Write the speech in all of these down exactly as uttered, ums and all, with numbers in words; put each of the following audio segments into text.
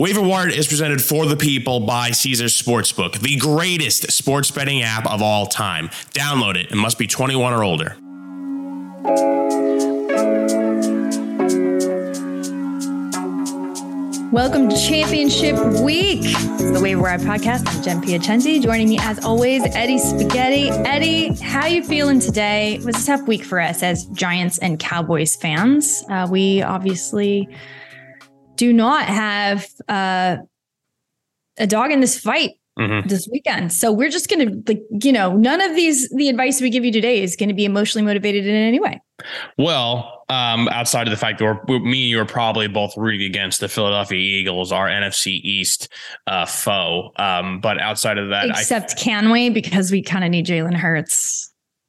Wave Award is presented for the people by Caesars Sportsbook, the greatest sports betting app of all time. Download it. It must be twenty-one or older. Welcome to Championship Week. It's the Wave Award podcast. I'm Jen Piacenzi. Joining me as always, Eddie Spaghetti. Eddie, how you feeling today? It was a tough week for us as Giants and Cowboys fans. Uh, we obviously... do not have uh, a dog in this fight mm-hmm. this weekend. So we're just going to, like, you know, none of these, the advice we give you today is going to be emotionally motivated in any way. Well, um, outside of the fact that we're, me and you are probably both rooting against the Philadelphia Eagles, our N F C East uh, foe. Um, but outside of that, except I, can we, because we kind of need Jalen Hurts.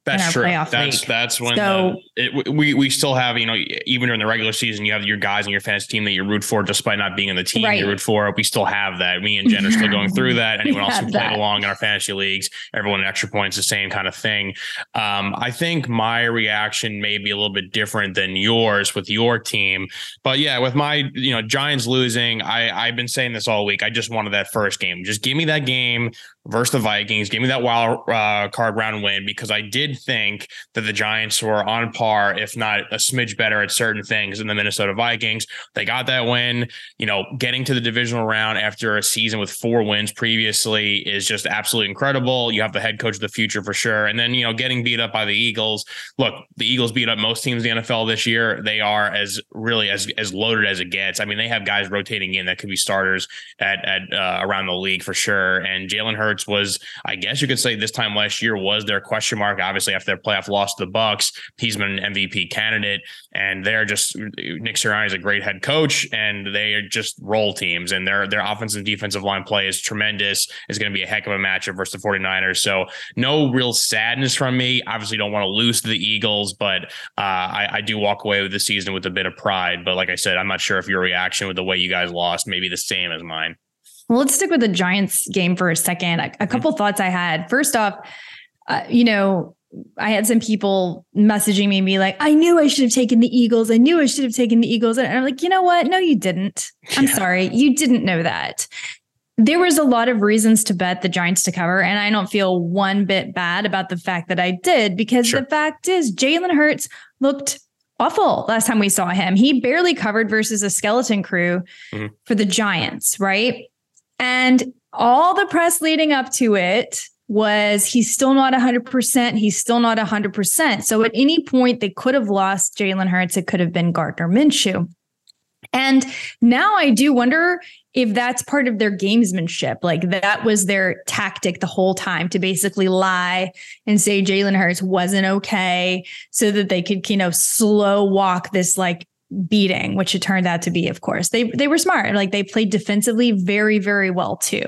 That's true. That's league. that's when so, the, it, we we still have, you know, even during the regular season, you have your guys on your fantasy team that you root for, despite not being on the team right. you root for. We still have that. Me and Jen are still going through that. Anyone else who that. played along in our fantasy leagues, everyone in extra points, the same kind of thing. Um, I think my reaction may be a little bit different than yours with your team, but yeah, with my, you know, Giants losing, I I've been saying this all week. I just wanted that first game. Just give me that game versus the Vikings. Give me that wild uh, card round win, because I did think that the Giants were on par, if not a smidge better at certain things than the Minnesota Vikings. They got that win. You know, getting to the divisional round after a season with four wins previously is just absolutely incredible. You have the head coach of the future for sure. And then, you know, getting beat up by the Eagles. Look, the Eagles beat up most teams in the N F L this year. They are as really as, as loaded as it gets. I mean, they have guys rotating in that could be starters at, at uh, around the league for sure. And Jalen Hurts was, I guess you could say this time last year was their question mark. Obviously, after their playoff loss to the Bucs, he's been an M V P candidate, and they're just Nick Sirianni is a great head coach, and they are just roll teams, and their their offensive and defensive line play is tremendous. It's going to be a heck of a matchup versus the forty-niners. So no real sadness from me. Obviously, don't want to lose to the Eagles, but uh, I, I do walk away with the season with a bit of pride. But like I said, I'm not sure if your reaction with the way you guys lost may be the same as mine. Well, let's stick with the Giants game for a second. A, a couple mm-hmm. thoughts I had. First off, uh, you know, I had some people messaging me and be like, I knew I should have taken the Eagles. I knew I should have taken the Eagles. And I'm like, you know what? No, you didn't. I'm yeah. sorry. You didn't know that. There was a lot of reasons to bet the Giants to cover. And I don't feel one bit bad about the fact that I did, because sure. the fact is Jalen Hurts looked awful last time we saw him. He barely covered versus a skeleton crew mm-hmm. for the Giants. Right. And all the press leading up to it was he's still not one hundred percent. He's still not one hundred percent. So at any point, they could have lost Jalen Hurts. It could have been Gardner Minshew. And now I do wonder if that's part of their gamesmanship. Like, that was their tactic the whole time, to basically lie and say Jalen Hurts wasn't okay so that they could, you know, slow walk this, like, beating, which it turned out to be. Of course, they they were smart. Like, they played defensively very, very well too.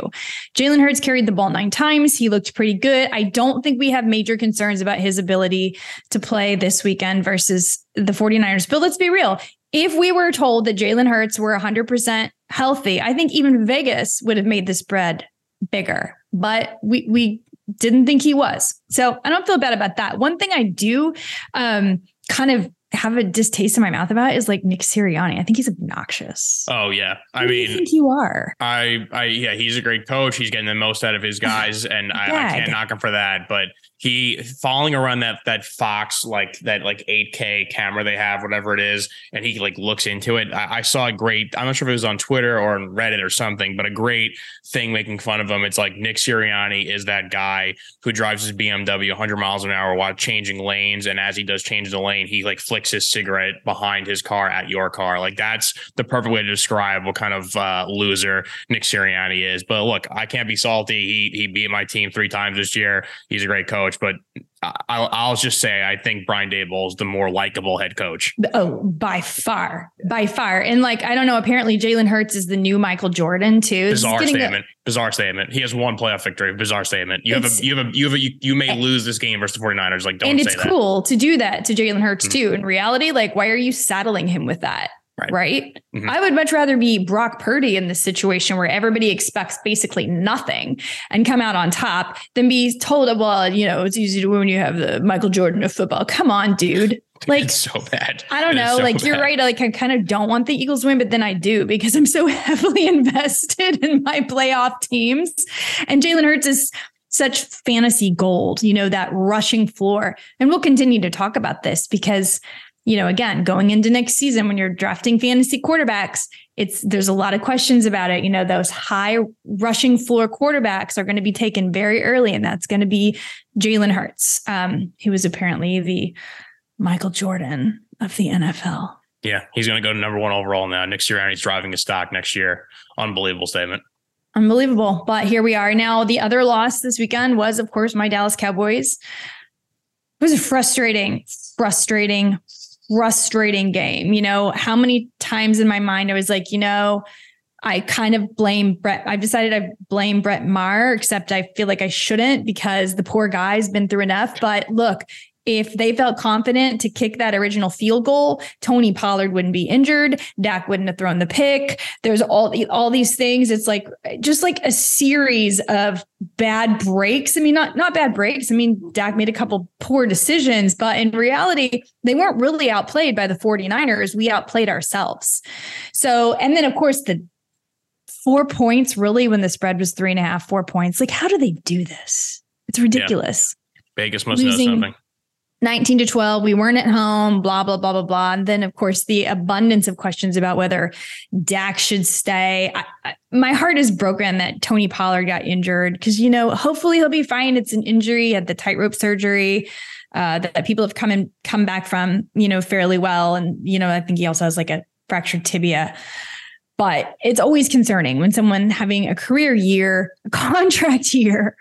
Jalen Hurts carried the ball nine times. He looked pretty good. I don't think we have major concerns about his ability to play this weekend versus the forty-niners. But let's be real. If we were told that Jalen Hurts were one hundred percent healthy, I think even Vegas would have made the spread bigger. But we we didn't think he was. So I don't feel bad about that. One thing I do um, kind of have a distaste in my mouth about is, like, Nick Sirianni. I think he's obnoxious. Oh yeah. I Who mean, you think you are. I, I, yeah, he's a great coach. He's getting the most out of his guys, and I, I can't knock him for that, but he following around that, that Fox, like that, like eight K camera they have, whatever it is. And he, like, looks into it. I, I saw a great, I'm not sure if it was on Twitter or on Reddit or something, but a great thing making fun of him. It's like, Nick Sirianni is that guy who drives his B M W one hundred miles an hour while changing lanes. And as he does change the lane, he, like, flicks his cigarette behind his car at your car. Like, that's the perfect way to describe what kind of uh, loser Nick Sirianni is. But look, I can't be salty. He, he beat my team three times this year. He's a great coach. But I'll, I'll just say, I think Brian Daboll is the more likable head coach. Oh, by far, by far. And, like, I don't know, apparently Jalen Hurts is the new Michael Jordan too. Bizarre statement. A- Bizarre statement. He has one playoff victory. Bizarre statement. You have it's, a, you have a, you have a, you, you may lose this game versus the forty-niners. Like, don't say that. And it's cool to do that to Jalen Hurts mm-hmm. too. In reality, like, why are you saddling him with that? Right. right? Mm-hmm. I would much rather be Brock Purdy in this situation where everybody expects basically nothing and come out on top than be told, well, you know, it's easy to win when you have the Michael Jordan of football. Come on, dude. Dude, like, it's so bad. I don't know. So like, bad. You're right. Like, I kind of don't want the Eagles to win, but then I do because I'm so heavily invested in my playoff teams. And Jalen Hurts is such fantasy gold, you know, that rushing floor. And we'll continue to talk about this because, you know, again, going into next season, when you're drafting fantasy quarterbacks, it's there's a lot of questions about it. You know, those high rushing floor quarterbacks are going to be taken very early, and that's going to be Jalen Hurts, um, who was apparently the Michael Jordan of the N F L. Yeah, he's going to go to number one overall now. Nick Sirianni's driving his stock next year. Unbelievable statement. Unbelievable. But here we are now. The other loss this weekend was, of course, my Dallas Cowboys. It was a frustrating, frustrating, frustrating game. You know, how many times in my mind I was like, you know, I kind of blame Brett. I've decided I blame Brett Maher, except I feel like I shouldn't because the poor guy's been through enough. But look, if they felt confident to kick that original field goal, Tony Pollard wouldn't be injured. Dak wouldn't have thrown the pick. There's all, all these things. It's like just like a series of bad breaks. I mean, not, not bad breaks. I mean, Dak made a couple poor decisions, but in reality, they weren't really outplayed by the forty-niners. We outplayed ourselves. So, and then of course the four points really when the spread was three and a half, four points. Like, how do they do this? It's ridiculous. Yeah. Vegas must Losing- know something. nineteen to twelve, we weren't at home, blah, blah, blah, blah, blah. And then, of course, the abundance of questions about whether Dak should stay. I, I, my heart is broken that Tony Pollard got injured because, you know, hopefully he'll be fine. It's an injury. He had the tightrope surgery uh, that, that people have come and come back from, you know, fairly well. And, you know, I think he also has like a fractured tibia. But it's always concerning when someone having a career year, a contract year,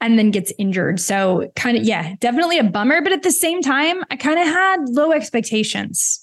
and then gets injured. So kind of, yeah, definitely a bummer. But at the same time, I kind of had low expectations.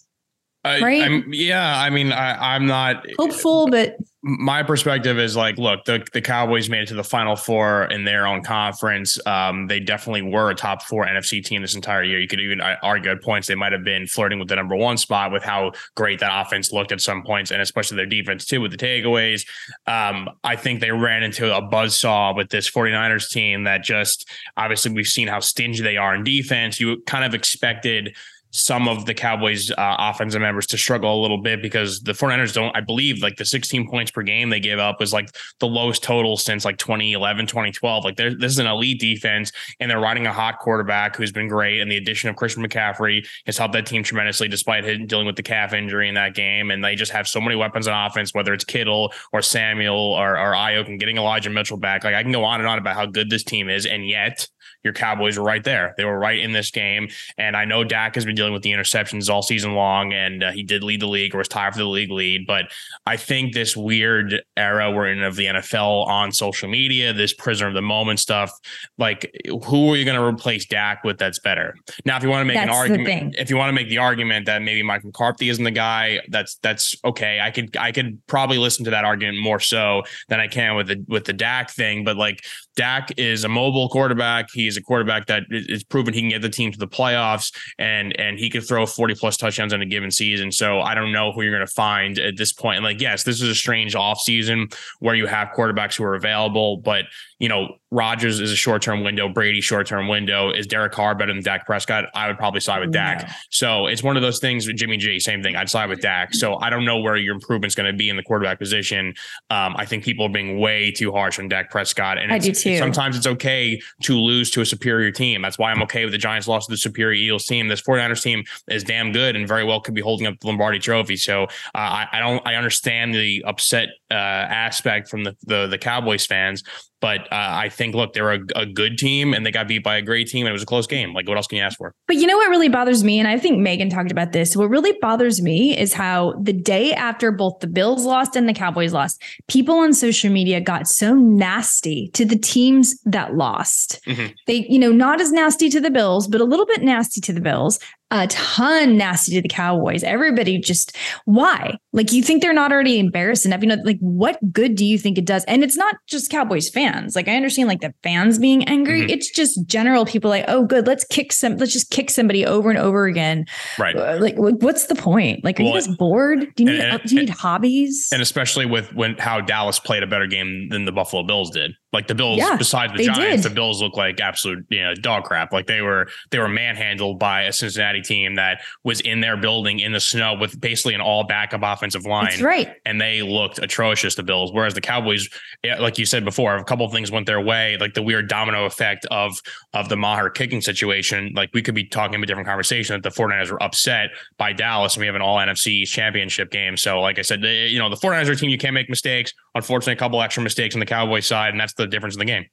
I, right? I'm, yeah. I mean, I, I'm not hopeful, but my perspective is like, look, the, the Cowboys made it to the Final Four in their own conference. Um, they definitely were a top four N F C team this entire year. You could even argue at points they might have been flirting with the number one spot with how great that offense looked at some points, and especially their defense, too, with the takeaways. Um, I think they ran into a buzzsaw with this forty-niners team that just obviously we've seen how stingy they are in defense. You kind of expected some of the Cowboys uh, offensive members to struggle a little bit because the forty-niners don't, I believe like the sixteen points per game they gave up was like the lowest total since like twenty eleven, twenty twelve. Like this is an elite defense and they're riding a hot quarterback who's been great. And the addition of Christian McCaffrey has helped that team tremendously despite him dealing with the calf injury in that game. And they just have so many weapons on offense, whether it's Kittle or Samuel or, or Ayuk and getting Elijah Mitchell back. Like I can go on and on about how good this team is. And yet your Cowboys were right there. They were right in this game. And I know Dak has been dealing with the interceptions all season long, and uh, he did lead the league or was tied for the league lead. But I think this weird era we're in of the N F L on social media, this prisoner of the moment stuff, like who are you going to replace Dak with that's better? Now, if you want to make that's an argument, if you want to make the argument that maybe Mike McCarthy isn't the guy, that's that's okay. I could I could probably listen to that argument more so than I can with the, with the Dak thing. But like Dak is a mobile quarterback. He's a quarterback that is proven he can get the team to the playoffs, and and he could throw forty plus touchdowns in a given season. So I don't know who you're going to find at this point. And like, yes, this is a strange offseason where you have quarterbacks who are available, but you know, Rodgers is a short-term window. Brady, short-term window. Is Derek Carr better than Dak Prescott? I would probably side with Dak. No. So it's one of those things with Jimmy G, same thing. I'd side with Dak. So I don't know where your improvement's going to be in the quarterback position. Um, I think people are being way too harsh on Dak Prescott. And I do too. Sometimes it's okay to lose to a superior team. That's why I'm okay with the Giants loss to the superior Eagles team. This forty-niners team is damn good and very well could be holding up the Lombardi Trophy. So uh, I, I don't, I understand the upset uh, aspect from the, the, the Cowboys fans. But uh, I think, look, they're a, a good team and they got beat by a great team. And it was a close game. Like, what else can you ask for? But you know what really bothers me? And I think Megan talked about this. What really bothers me is how the day after both the Bills lost and the Cowboys lost, people on social media got so nasty to the teams that lost. Mm-hmm. They, you know, not as nasty to the Bills, but a little bit nasty to the Bills. A ton nasty to the Cowboys. Everybody just, why? Like, you think they're not already embarrassed enough? You know, like, what good do you think it does? And it's not just Cowboys fans. fans. Like, I understand like the fans being angry. Mm-hmm. It's just general people like, oh, good, let's kick some, let's just kick somebody over and over again. Right. Uh, like, what's the point? Like, are well, you guys bored? Do you need, and, and, do you need and, hobbies? And especially with when how Dallas played a better game than the Buffalo Bills did. Like the Bills, yeah, besides the Giants, did. the Bills look like absolute, you know, dog crap. Like they were they were manhandled by a Cincinnati team that was in their building in the snow with basically an all backup offensive line. That's right. And they looked atrocious, the Bills. Whereas the Cowboys, like you said before, a couple of things went their way, like the weird domino effect of of the Maher kicking situation. Like we could be talking about a different conversation that the forty-niners were upset by Dallas, and we have an all N F C championship game. So like I said, they, you know, the forty-niners are a team you can't make mistakes. Unfortunately, a couple extra mistakes on the Cowboys side, and that's the The difference in the game.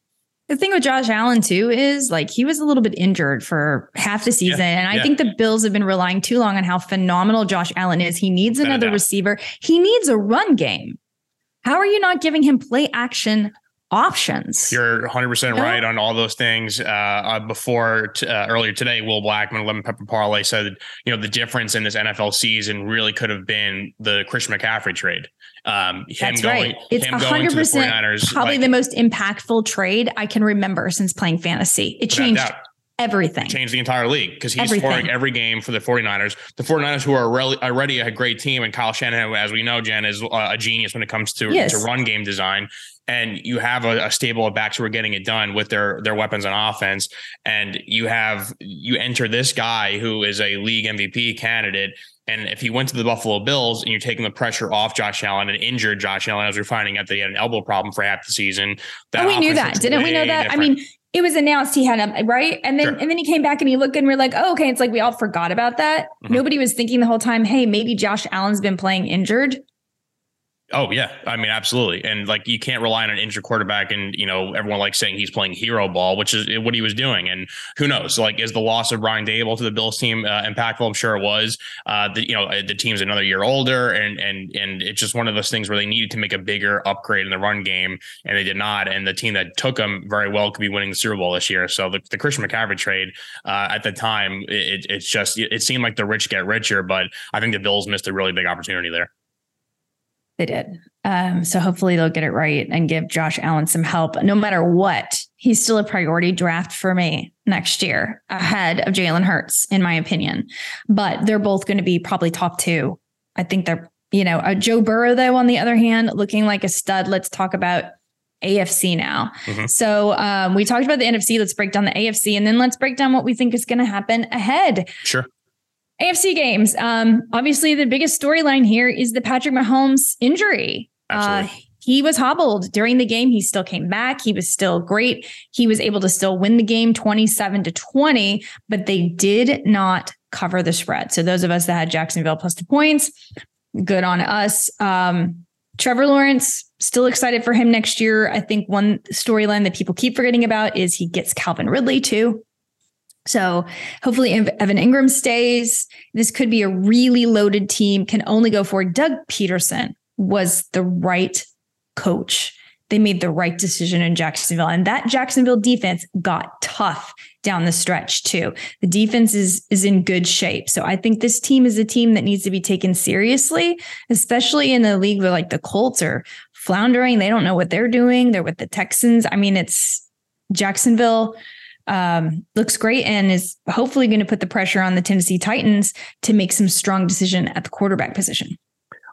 The thing with Josh Allen too is like he was a little bit injured for half the season. Yeah, and I yeah. think the Bills have been relying too long on how phenomenal Josh Allen is. He needs another no, no. receiver. He needs a run game. How are you not giving him play action options? You're one hundred percent yeah. right on all those things. Uh, before t- uh, earlier today, Will Blackman, Lemon Pepper Parlay, said, you know, the difference in this N F L season really could have been the Christian McCaffrey trade. Um, him That's going, right. It's him going to the forty-niners, probably like, the most impactful trade I can remember since playing fantasy. It changed everything. It changed the entire league because he's everything. scoring every game for the forty-niners. The forty-niners, who are re- already a great team, and Kyle Shanahan, as we know, Jen, is uh, a genius when it comes to, yes. to run game design. And you have a, a stable of backs who are getting it done with their their weapons on offense. And you have you enter this guy who is a league M V P candidate. And if he went to the Buffalo Bills and you're taking the pressure off Josh Allen and injured Josh Allen, as we're finding out that he had an elbow problem for half the season. That oh, we knew that. Didn't we know that? Different. I mean, it was announced he had a right. And then sure. and then he came back and he looked and we're like, oh, OK, it's like we all forgot about that. Mm-hmm. Nobody was thinking the whole time, hey, maybe Josh Allen's been playing injured. Oh, yeah. I mean, absolutely. And like you can't rely on an injured quarterback and, you know, everyone likes saying he's playing hero ball, which is what he was doing. And who knows, like, is the loss of Brian Daboll to the Bills team uh, impactful? I'm sure it was. Uh, the, you know, the team's another year older and and and it's just one of those things where they needed to make a bigger upgrade in the run game and they did not. And the team that took them very well could be winning the Super Bowl this year. So the, the Christian McCaffrey trade uh, at the time, it, it's just it seemed like the rich get richer. But I think the Bills missed a really big opportunity there. They did. Um, so hopefully they'll get it right and give Josh Allen some help. No matter what, he's still a priority draft for me next year ahead of Jalen Hurts, in my opinion. But they're both going to be probably top two. I think they're, you know, uh, Joe Burrow, though, on the other hand, looking like a stud. Let's talk about A F C now. Mm-hmm. So um, we talked about the N F C. Let's break down the A F C and then let's break down what we think is going to happen ahead. Sure. A F C games. Um, obviously, the biggest storyline here is the Patrick Mahomes injury. Uh, he was hobbled during the game. He still came back. He was still great. He was able to still win the game twenty-seven to twenty, but they did not cover the spread. So those of us that had Jacksonville plus two points, good on us. Um, Trevor Lawrence, still excited for him next year. I think one storyline that people keep forgetting about is he gets Calvin Ridley too. So hopefully Evan Ingram stays. This could be a really loaded team, can only go forward. Doug Peterson was the right coach. They made the right decision in Jacksonville. And that Jacksonville defense got tough down the stretch too. The defense is, is in good shape. So I think this team is a team that needs to be taken seriously, especially in a league where like the Colts are floundering. They don't know what they're doing. They're with the Texans. I mean, it's Jacksonville. Um, looks great and is hopefully going to put the pressure on the Tennessee Titans to make some strong decision at the quarterback position.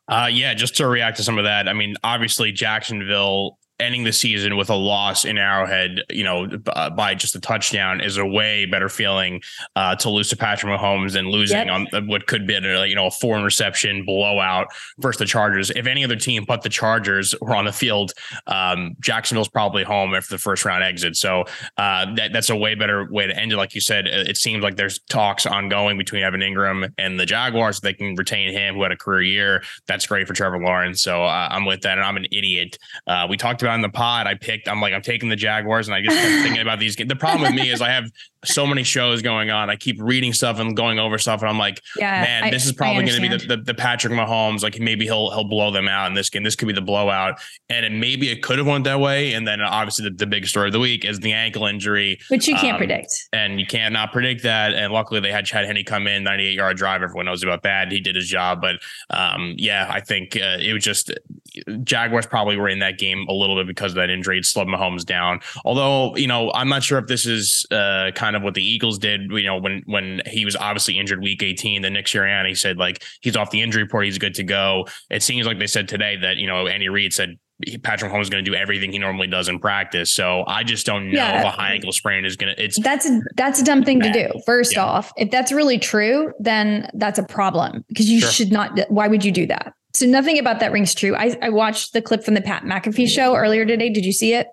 Uh, yeah, just to react to some of that. I mean, obviously, Jacksonville ending the season with a loss in Arrowhead, you know, b- by just a touchdown is a way better feeling uh, to lose to Patrick Mahomes than losing yep. on what could be a, you know, a four interception blowout versus the Chargers. If any other team but the Chargers were on the field, um, Jacksonville's probably home after the first round exit. So uh, that, that's a way better way to end it. Like you said, it, it seems like there's talks ongoing between Evan Ingram and the Jaguars. They can retain him, who had a career year. That's great for Trevor Lawrence. So uh, I'm with that, and I'm an idiot. Uh, we talked about on the pod, I picked, I'm like, I'm taking the Jaguars, and I just kept thinking about these games. The problem with me is I have so many shows going on. I keep reading stuff and going over stuff, and I'm like, yeah, man, I, this is probably going to be the, the the Patrick Mahomes. Like, maybe he'll he'll blow them out in this game. This could be the blowout, and it, maybe it could have went that way. And then obviously the, the big story of the week is the ankle injury, which you can't um, predict, and you cannot predict that. And luckily they had Chad Henne come in, ninety-eight yard drive. Everyone knows about that. He did his job, but um, yeah, I think uh, it was just Jaguars probably were in that game a little bit because of that injury. It slowed Mahomes down. Although, you know, I'm not sure if this is uh, kind of what the Eagles did. You know, when when he was obviously injured week eighteen, then Nick Sirianni said, like, he's off the injury report, he's good to go. It seems like they said today that, you know, Andy Reid said Patrick Mahomes is going to do everything he normally does in practice. So I just don't know yeah. if a high ankle sprain is going to, it's that's, a, that's a dumb thing bad. to do. First yeah. off, if that's really true, then that's a problem because you sure. should not, why would you do that? So nothing about that rings true. I, I watched the clip from the Pat McAfee show earlier today. Did you see it?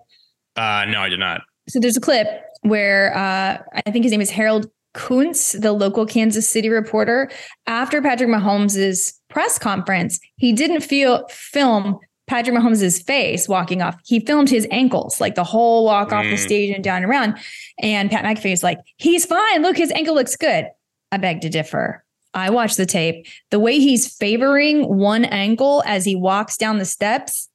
Uh, no, I did not. So there's a clip where uh, I think his name is Harold Kuntz, the local Kansas City reporter. After Patrick Mahomes' press conference, he didn't feel film Patrick Mahomes' face walking off. He filmed his ankles, like the whole walk off mm. the stage and down and around. And Pat McAfee is like, he's fine. Look, his ankle looks good. I beg to differ. I watched the tape. The way he's favoring one ankle as he walks down the steps,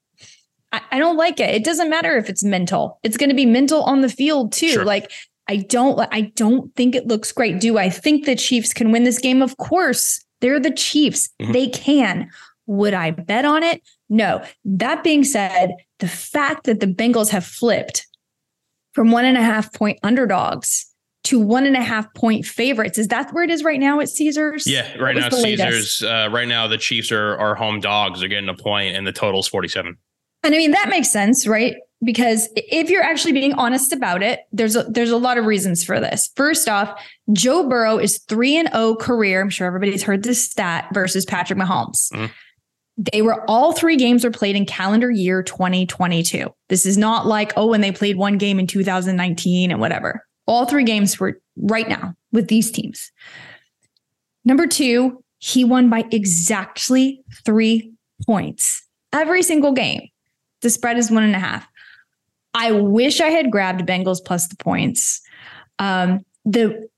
I, I don't like it. It doesn't matter if it's mental. It's going to be mental on the field too. Sure. Like I don't, I don't think it looks great. Do I think the Chiefs can win this game? Of course, they're the Chiefs. Mm-hmm. They can. Would I bet on it? No. That being said, the fact that the Bengals have flipped from one and a half point underdogs to one and a half point favorites. Is that where it is right now at Caesars? Yeah, right now Caesars. Uh, right now the Chiefs are, are home dogs. They're getting a point and the total's forty-seven. And I mean, that makes sense, right? Because if you're actually being honest about it, there's a, there's a lot of reasons for this. First off, Joe Burrow is three and oh career. I'm sure everybody's heard this stat versus Patrick Mahomes. Mm-hmm. They were all three games were played in calendar year twenty twenty-two. This is not like, oh, when they played one game in two thousand nineteen and whatever. All three games were right now with these teams. Number two, he won by exactly three points every single game. The spread is one and a half. I wish I had grabbed Bengals plus the points. Um, the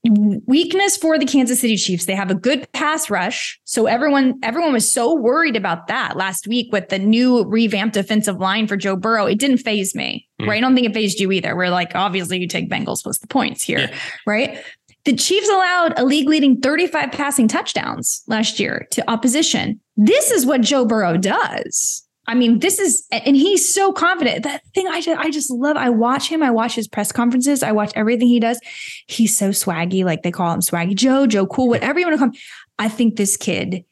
weakness for the Kansas City Chiefs, they have a good pass rush. So everyone, everyone was so worried about that last week with the new revamped offensive line for Joe Burrow. It didn't faze me. Right. I don't think it phased you either. We're like, obviously you take Bengals plus the points here, yeah. right? The Chiefs allowed a league leading thirty-five passing touchdowns last year to opposition. This is what Joe Burrow does. I mean, this is, and he's so confident. That thing I just, I just love. I watch him. I watch his press conferences. I watch everything he does. He's so swaggy. Like they call him Swaggy Joe, Joe Cool, whatever you want to call him. I think this kid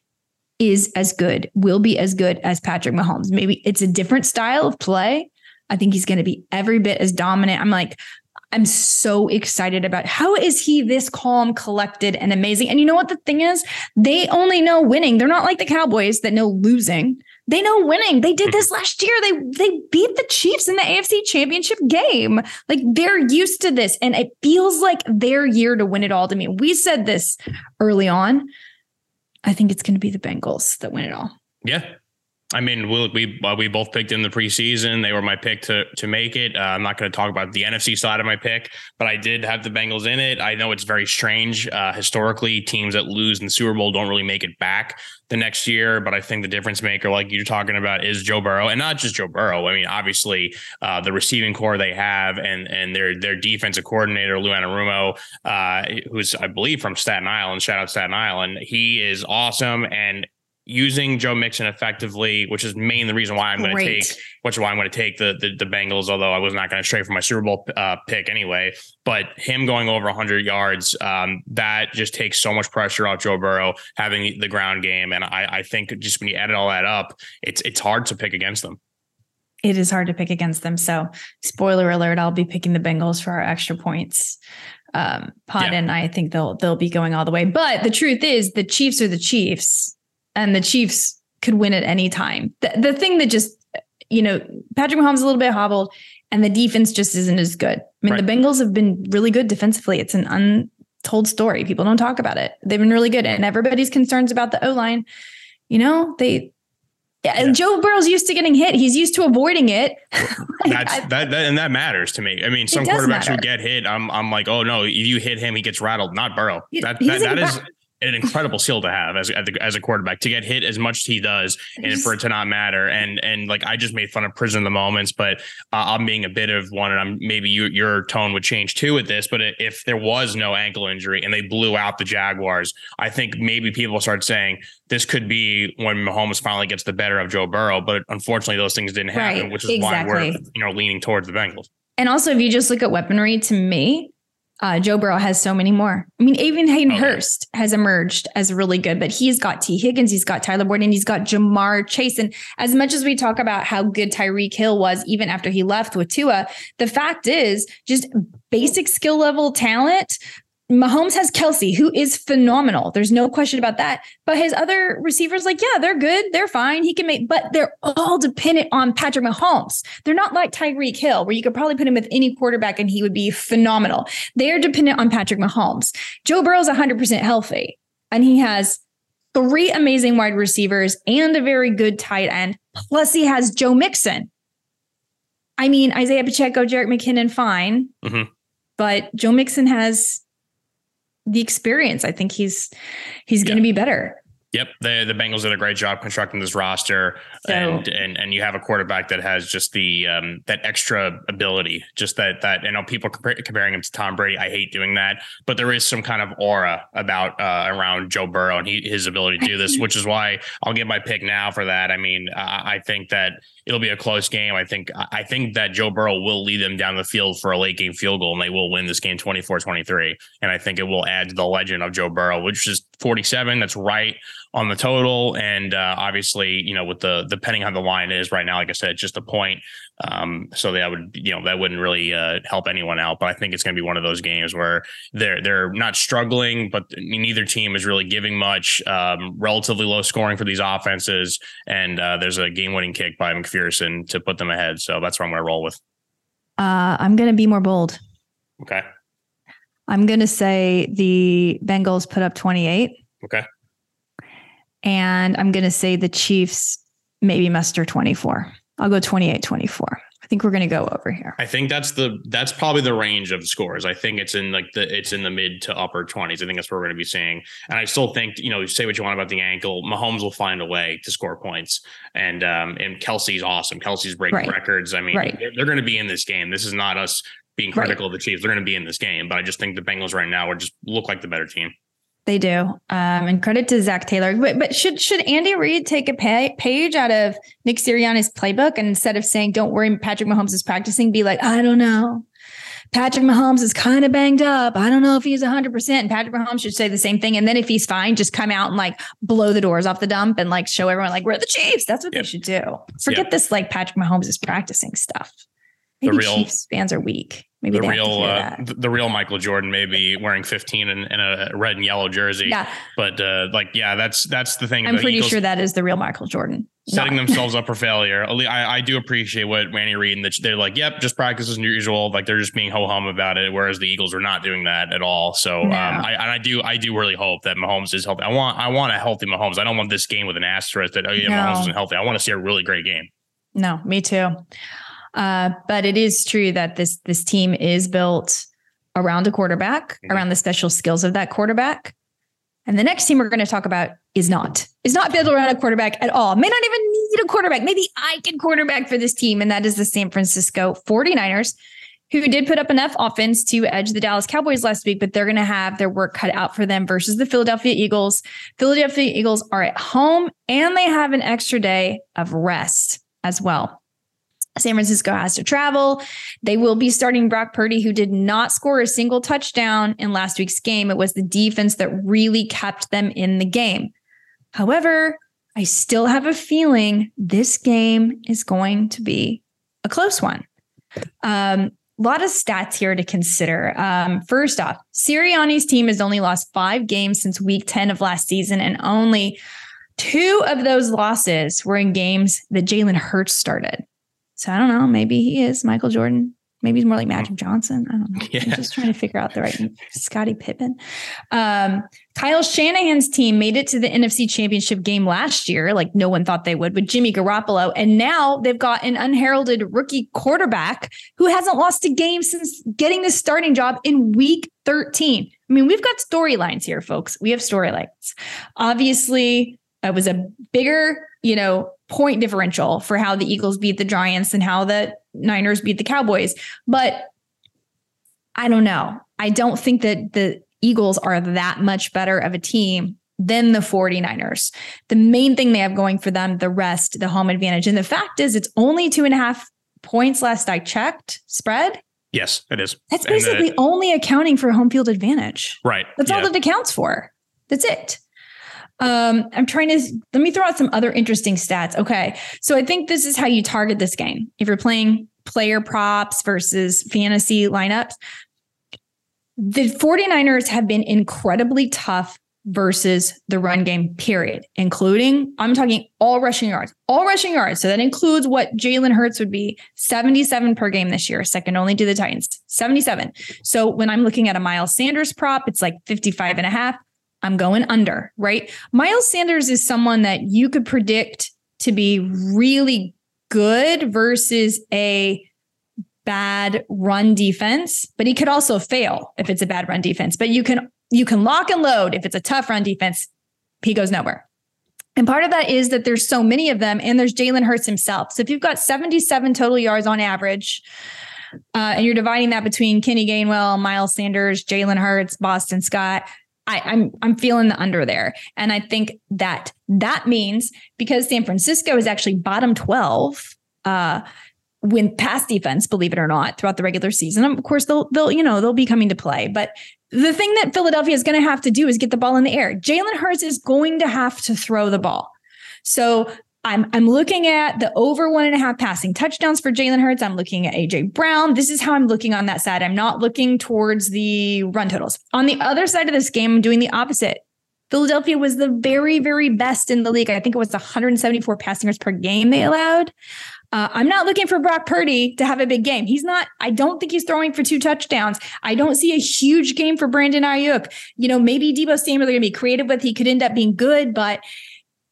is as good, will be as good as Patrick Mahomes. Maybe it's a different style of play. I think he's going to be every bit as dominant. I'm like, I'm so excited about how is he this calm, collected, and amazing. And you know what the thing is? They only know winning. They're not like the Cowboys that know losing. They know winning. They did this last year. They they beat the Chiefs in the A F C Championship game. Like they're used to this. And it feels like their year to win it all to me. We said this early on. I think it's going to be the Bengals that win it all. Yeah. I mean, we we, uh, we both picked in the preseason. They were my pick to to make it. Uh, I'm not going to talk about the N F C side of my pick, but I did have the Bengals in it. I know it's very strange. Uh, historically, teams that lose in the Super Bowl don't really make it back the next year. But I think the difference maker, like you're talking about, is Joe Burrow, and not just Joe Burrow. I mean, obviously, uh, the receiving core they have, and and their their defensive coordinator Lou Anarumo, uh, who's I believe from Staten Island. Shout out Staten Island. He is awesome and using Joe Mixon effectively, which is main the reason why I'm going to take, which is why I'm going to take the, the the Bengals. Although I was not going to stray from my Super Bowl uh, pick anyway, but him going over one hundred yards, um, that just takes so much pressure off Joe Burrow having the ground game, and I, I think just when you add all that up, it's it's hard to pick against them. It is hard to pick against them. So, spoiler alert: I'll be picking the Bengals for our extra points. Um, Pod yeah. and I think they'll they'll be going all the way. But the truth is, the Chiefs are the Chiefs. And the Chiefs could win at any time. The, the thing that just, you know, Patrick Mahomes is a little bit hobbled and the defense just isn't as good. I mean, right. The Bengals have been really good defensively. It's an untold story. People don't talk about it. They've been really good. And everybody's concerns about the O-line, you know, they Yeah, and yeah. Joe Burrow's used to getting hit. He's used to avoiding it. That's, I, that, that and that matters to me. I mean, some quarterbacks matter. who get hit, I'm I'm like, oh no, if you hit him, he gets rattled. Not Burrow. That that, that is back. an incredible skill to have as as a, as a quarterback, to get hit as much as he does, and for it to not matter. And and like I just made fun of Prison of the Moments, but uh, I'm being a bit of one, and I'm maybe you, your tone would change too with this. But if there was no ankle injury and they blew out the Jaguars, I think maybe people start saying, this could be when Mahomes finally gets the better of Joe Burrow, but unfortunately those things didn't happen, right, which is exactly. why we're you know leaning towards the Bengals. And also, if you just look at weaponry, to me, uh, Joe Burrow has so many more. I mean, even Hayden okay. Hurst has emerged as really good, but he's got T. Higgins, he's got Tyler Boyd, and he's got Jamar Chase. And as much as we talk about how good Tyreek Hill was, even after he left with Tua, the fact is just basic skill level talent. Mahomes has Kelsey, who is phenomenal. There's no question about that. But his other receivers, like, yeah, they're good. They're fine. He can make, but they're all dependent on Patrick Mahomes. They're not like Tyreek Hill, where you could probably put him with any quarterback and he would be phenomenal. They're dependent on Patrick Mahomes. Joe Burrow's one hundred percent healthy, and he has three amazing wide receivers and a very good tight end. Plus, he has Joe Mixon. I mean, Isaiah Pacheco, Jerick McKinnon, fine. Mm-hmm. But Joe Mixon has the experience. I think he's he's yeah. going to be better. Yep. The the Bengals did a great job constructing this roster, so, and, and and you have a quarterback that has just the um, that extra ability, just that that you know people compar- comparing him to Tom Brady. I hate doing that, but there is some kind of aura about uh, around Joe Burrow and he, his ability to do this, which is why I'll give my pick now for that. I mean, I, I think that it'll be a close game. I think I think that Joe Burrow will lead them down the field for a late game field goal, and they will win this game twenty-four twenty-three. And I think it will add to the legend of Joe Burrow, which is forty-seven. That's right on the total. And uh, obviously, you know, with the depending on the line is right now, like I said, just a point. Um, so that would, you know, that wouldn't really uh, help anyone out. But I think it's going to be one of those games where they're they're not struggling, but neither team is really giving much. Um, relatively low scoring for these offenses, and uh, there's a game winning kick by McPherson to put them ahead. So that's what I'm going to roll with. Uh, I'm going to be more bold. Okay. I'm going to say the Bengals put up twenty-eight. Okay. And I'm going to say the Chiefs maybe muster twenty-four. I'll go twenty-eight twenty-four. I think we're going to go over here. I think that's the that's probably the range of scores. I think it's in like the it's in the mid to upper twenties. I think that's what we're going to be seeing. And I still think, you know, say what you want about the ankle, Mahomes will find a way to score points. And um, and Kelsey's awesome. Kelsey's breaking right. records. I mean, right. they're, they're going to be in this game. This is not us being critical right. of the Chiefs. They're going to be in this game. But I just think the Bengals right now would just look like the better team. They do. Um, and credit to Zach Taylor. But, but should should Andy Reid take a pay, page out of Nick Sirianni's playbook, and instead of saying, don't worry, Patrick Mahomes is practicing, be like, I don't know. Patrick Mahomes is kind of banged up. I don't know if he's one hundred percent. And Patrick Mahomes should say the same thing. And then if he's fine, just come out and like blow the doors off the dump and like show everyone like we're the Chiefs. That's what yep. they should do. Forget yep. this like Patrick Mahomes is practicing stuff. Maybe the real Chiefs fans are weak. Maybe the real, uh, the real Michael Jordan, maybe wearing fifteen and, and a red and yellow jersey. Yeah. But uh, like, yeah, that's that's the thing. I'm pretty Eagles sure that is the real Michael Jordan. Setting Not. themselves up for failure. I, I do appreciate what Andy Reid and the, they're like, yep, just practice as usual. Like they're just being ho hum about it, whereas the Eagles were not doing that at all. So no. um, I and I do I do really hope that Mahomes is healthy. I want I want a healthy Mahomes. I don't want this game with an asterisk that oh yeah no. Mahomes isn't healthy. I want to see a really great game. No, me too. Uh, but it is true that this this team is built around a quarterback, mm-hmm. around the special skills of that quarterback. And the next team we're going to talk about is not. Is not built around a quarterback at all. May not even need a quarterback. Maybe I can quarterback for this team. And that is the San Francisco forty-niners, who did put up enough offense to edge the Dallas Cowboys last week, but they're going to have their work cut out for them versus the Philadelphia Eagles. Philadelphia Eagles are at home, and they have an extra day of rest as well. San Francisco has to travel. They will be starting Brock Purdy, who did not score a single touchdown in last week's game. It was the defense that really kept them in the game. However, I still have a feeling this game is going to be a close one. Um, a lot of stats here to consider. Um, first off, Sirianni's team has only lost five games since week ten of last season, and only two of those losses were in games that Jalen Hurts started. So I don't know, maybe he is Michael Jordan Maybe he's more like Magic Johnson. I don't know. Yeah. I'm just trying to figure out the right name. Scottie Pippen. Um, Kyle Shanahan's team made it to the N F C Championship game last year. Like no one thought they would, with Jimmy Garoppolo. And now they've got an unheralded rookie quarterback who hasn't lost a game since getting this starting job in week thirteen. I mean, we've got storylines here, folks. We have storylines. Obviously, it was a bigger, you know, point differential for how the Eagles beat the Giants and how the Niners beat the Cowboys. But I don't know. I don't think that the Eagles are that much better of a team than the forty-niners. The main thing they have going for them, the rest, the home advantage. And the fact is, it's only two and a half points last I checked spread. Yes, it is. That's basically it, only accounting for home field advantage. Right. That's yeah. all that accounts for. That's it. Um, I'm trying to, let me throw out some other interesting stats. Okay. So I think this is how you target this game. If you're playing player props versus fantasy lineups, the forty-niners have been incredibly tough versus the run game, period, including, I'm talking all rushing yards, all rushing yards. So that includes what Jalen Hurts would be, seventy-seven per game this year, second only to the Titans, seventy-seven. So when I'm looking at a Miles Sanders prop, it's like fifty-five and a half. I'm going under, right? Miles Sanders is someone that you could predict to be really good versus a bad run defense, but he could also fail if it's a bad run defense. But you can you can lock and load if it's a tough run defense, he goes nowhere. And part of that is that there's so many of them, and there's Jalen Hurts himself. So if you've got seventy-seven total yards on average, uh, and you're dividing that between Kenny Gainwell, Miles Sanders, Jalen Hurts, Boston Scott, I, I'm I'm feeling the under there. And I think that that means, because San Francisco is actually bottom twelve uh, when pass defense, believe it or not, throughout the regular season. Of course, they'll they'll you know they'll be coming to play. But the thing that Philadelphia is going to have to do is get the ball in the air. Jalen Hurts is going to have to throw the ball. So I'm I'm looking at the over one and a half passing touchdowns for Jalen Hurts. I'm looking at A J Brown. This is how I'm looking on that side. I'm not looking towards the run totals. On the other side of this game, I'm doing the opposite. Philadelphia was the very, very best in the league. I think it was one hundred seventy-four passing yards per game they allowed. Uh, I'm not looking for Brock Purdy to have a big game. He's not, I don't think he's throwing for two touchdowns. I don't see a huge game for Brandon Ayuk. You know, maybe Deebo Samuel they're going to be creative with. He could end up being good, but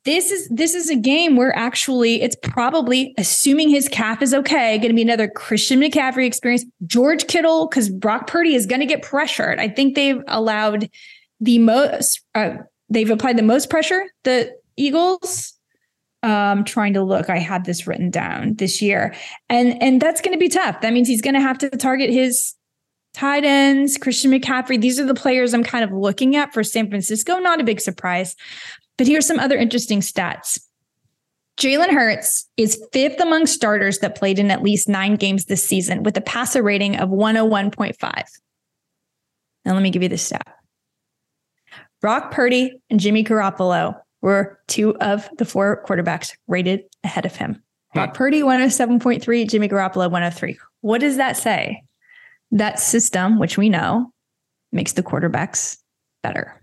This is this is a game where actually it's probably, assuming his calf is okay, going to be another Christian McCaffrey experience. George Kittle, because Brock Purdy is going to get pressured. I think they've allowed the most, uh, they've applied the most pressure, the Eagles. I'm um, trying to look. I had this written down this year. And, and that's going to be tough. That means he's going to have to target his tight ends, Christian McCaffrey. These are the players I'm kind of looking at for San Francisco. Not a big surprise. But here's some other interesting stats. Jalen Hurts is fifth among starters that played in at least nine games this season with a passer rating of one oh one point five. Now let me give you this stat. Brock Purdy and Jimmy Garoppolo were two of the four quarterbacks rated ahead of him. Brock Purdy, one oh seven point three, Jimmy Garoppolo, one oh three. What does that say? That system, which we know, makes the quarterbacks better.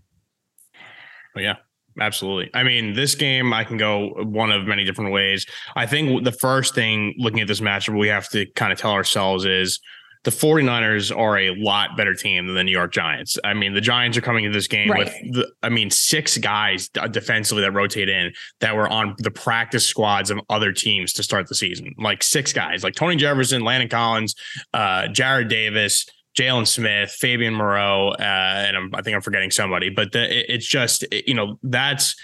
Oh, yeah. Absolutely. I mean, this game, I can go one of many different ways. I think the first thing looking at this matchup, we have to kind of tell ourselves is the forty-niners are a lot better team than the New York Giants. I mean, the Giants are coming into this game right. with, the, I mean, six guys defensively that rotate in that were on the practice squads of other teams to start the season. Like six guys, like Tony Jefferson, Landon Collins, uh, Jared Davis, Jalen Smith, Fabian Moreau, uh, and I'm, I think I'm forgetting somebody, but the, it, it's just, it, you know, that's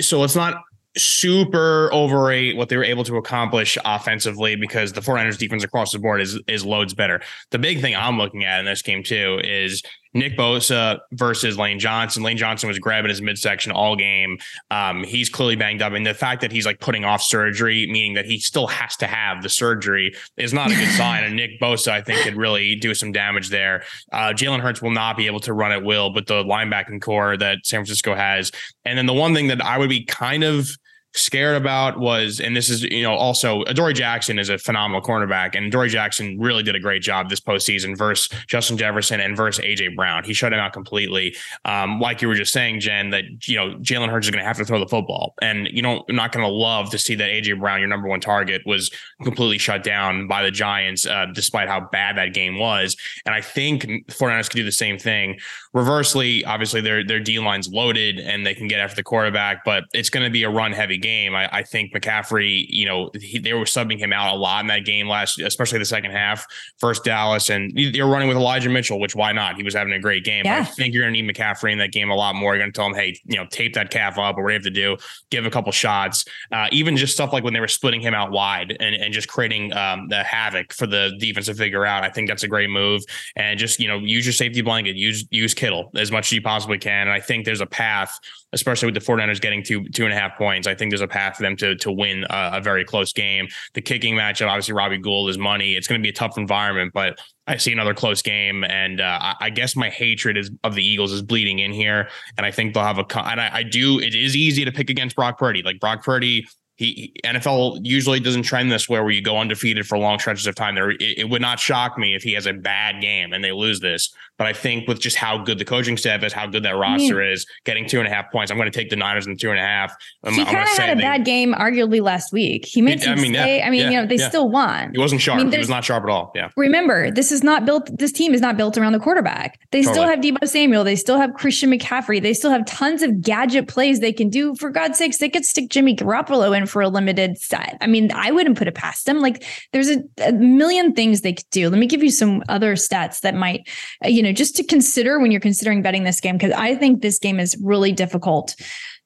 so let's not super overrate what they were able to accomplish offensively because the forty-niners defense across the board is is loads better. The big thing I'm looking at in this game, too, is Nick Bosa versus Lane Johnson. Lane Johnson was grabbing his midsection all game. Um, he's clearly banged up. And the fact that he's like putting off surgery, meaning that he still has to have the surgery, is not a good sign. And Nick Bosa, I think, could really do some damage there. Uh, Jalen Hurts will not be able to run at will, but the linebacking core that San Francisco has. And then the one thing that I would be kind of scared about was, and this is, you know, also Adoree Jackson is a phenomenal cornerback, and Adoree Jackson really did a great job this postseason versus Justin Jefferson and versus A J Brown. He shut him out completely. Um, like you were just saying, Jen, that, you know, Jalen Hurts is going to have to throw the football, and you don't, you're not going to love to see that A J Brown, your number one target, was completely shut down by the Giants, uh, despite how bad that game was. And I think 49ers could do the same thing. Reversely, obviously their, their D line's loaded and they can get after the quarterback, but it's going to be a run heavy game. game. I, I think McCaffrey, you know, he, they were subbing him out a lot in that game last, especially the second half versus Dallas. And you're running with Elijah Mitchell, which why not? He was having a great game. Yeah. But I think you're going to need McCaffrey in that game a lot more. You're going to tell him, hey, you know, tape that calf up or whatever you have to do, give a couple shots. Uh, even just stuff like when they were splitting him out wide and, and just creating um, the havoc for the defense to figure out. I think that's a great move. And just, you know, use your safety blanket, use, use Kittle as much as you possibly can. And I think there's a path, especially with the 49ers getting two, two and a half points. I think there's a path for them to to win a, a very close game. The kicking matchup, obviously Robbie Gould is money. It's going to be a tough environment, but I see another close game. And uh, I, I guess my hatred is of the Eagles is bleeding in here. And I think they'll have a, and I, I do, it is easy to pick against Brock Purdy. Like Brock Purdy, He N F L usually doesn't trend this way where you go undefeated for long stretches of time. There, it, it would not shock me if he has a bad game and they lose this. But I think with just how good the coaching staff is, how good that roster I mean, is, getting two and a half points, I'm going to take the Niners and two and a half. I'm, he kind of had a they, bad game, arguably last week. He made. It, I mean, stay, yeah, I mean, yeah, you know, they yeah. still won. He wasn't sharp. I mean, he was not sharp at all. Yeah. Remember, this is not built. This team is not built around the quarterback. They totally. still have Deebo Samuel. They still have Christian McCaffrey. They still have tons of gadget plays they can do. For God's sakes, they could stick Jimmy Garoppolo in for a limited set. I mean, I wouldn't put it past them. Like, there's a, a million things they could do. Let me give you some other stats that might, you know, just to consider when you're considering betting this game, because I think this game is really difficult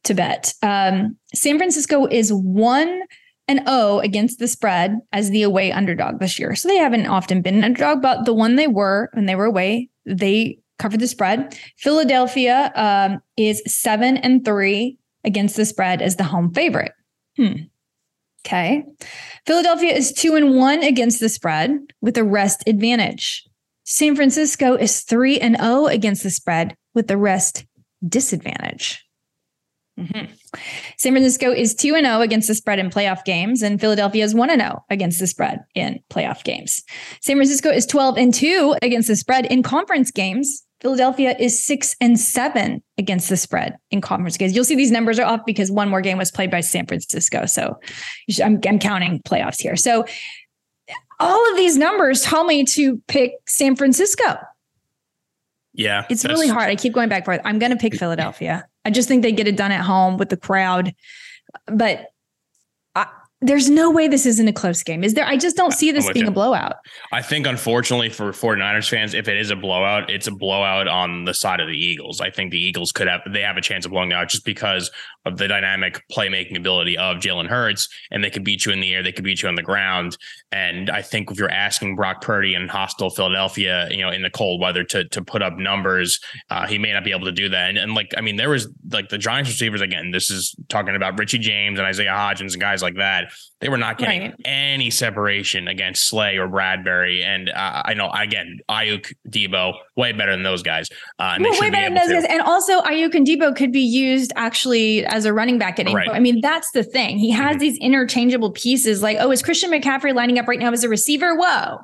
to bet. Um, San Francisco is one and oh against the spread as the away underdog this year. So they haven't often been an underdog, but the one they were when they were away, they covered the spread. Philadelphia um, is seven and three against the spread as the home favorite. Hmm. Okay. Philadelphia is two and one against the spread with a rest advantage. San Francisco is three and oh against the spread with a rest disadvantage. Mm-hmm. San Francisco is two and oh against the spread in playoff games, and Philadelphia is one and oh against the spread in playoff games. San Francisco is twelve and two against the spread in conference games. Philadelphia is six and seven against the spread in conference games. You'll see these numbers are off because one more game was played by San Francisco. So you should, I'm, I'm counting playoffs here. So all of these numbers tell me to pick San Francisco. Yeah, it's really hard. I keep going back and forth. I'm going to pick Philadelphia. I just think they get it done at home with the crowd, but there's no way this isn't a close game, is there? I just don't see this being a blowout. I think, unfortunately, for 49ers fans, if it is a blowout, it's a blowout on the side of the Eagles. I think the Eagles could have, they have a chance of blowing out just because of the dynamic playmaking ability of Jalen Hurts, and they could beat you in the air, they could beat you on the ground. And I think if you're asking Brock Purdy in hostile Philadelphia, you know, in the cold weather to to put up numbers, uh, he may not be able to do that. And, and like, I mean, there was like the Giants receivers, again, this is talking about Richie James and Isaiah Hodgins and guys like that. They were not getting right. any separation against Slay or Bradbury. And uh, I know, again, Ayuk, Deebo, way better than those guys. Uh, and well, they way better be than those guys. And also, Ayuk and Deebo could be used actually as a running back at any right. point. I mean, that's the thing. He has mm-hmm. these interchangeable pieces like, oh, is Christian McCaffrey lining up right now as a receiver? Whoa.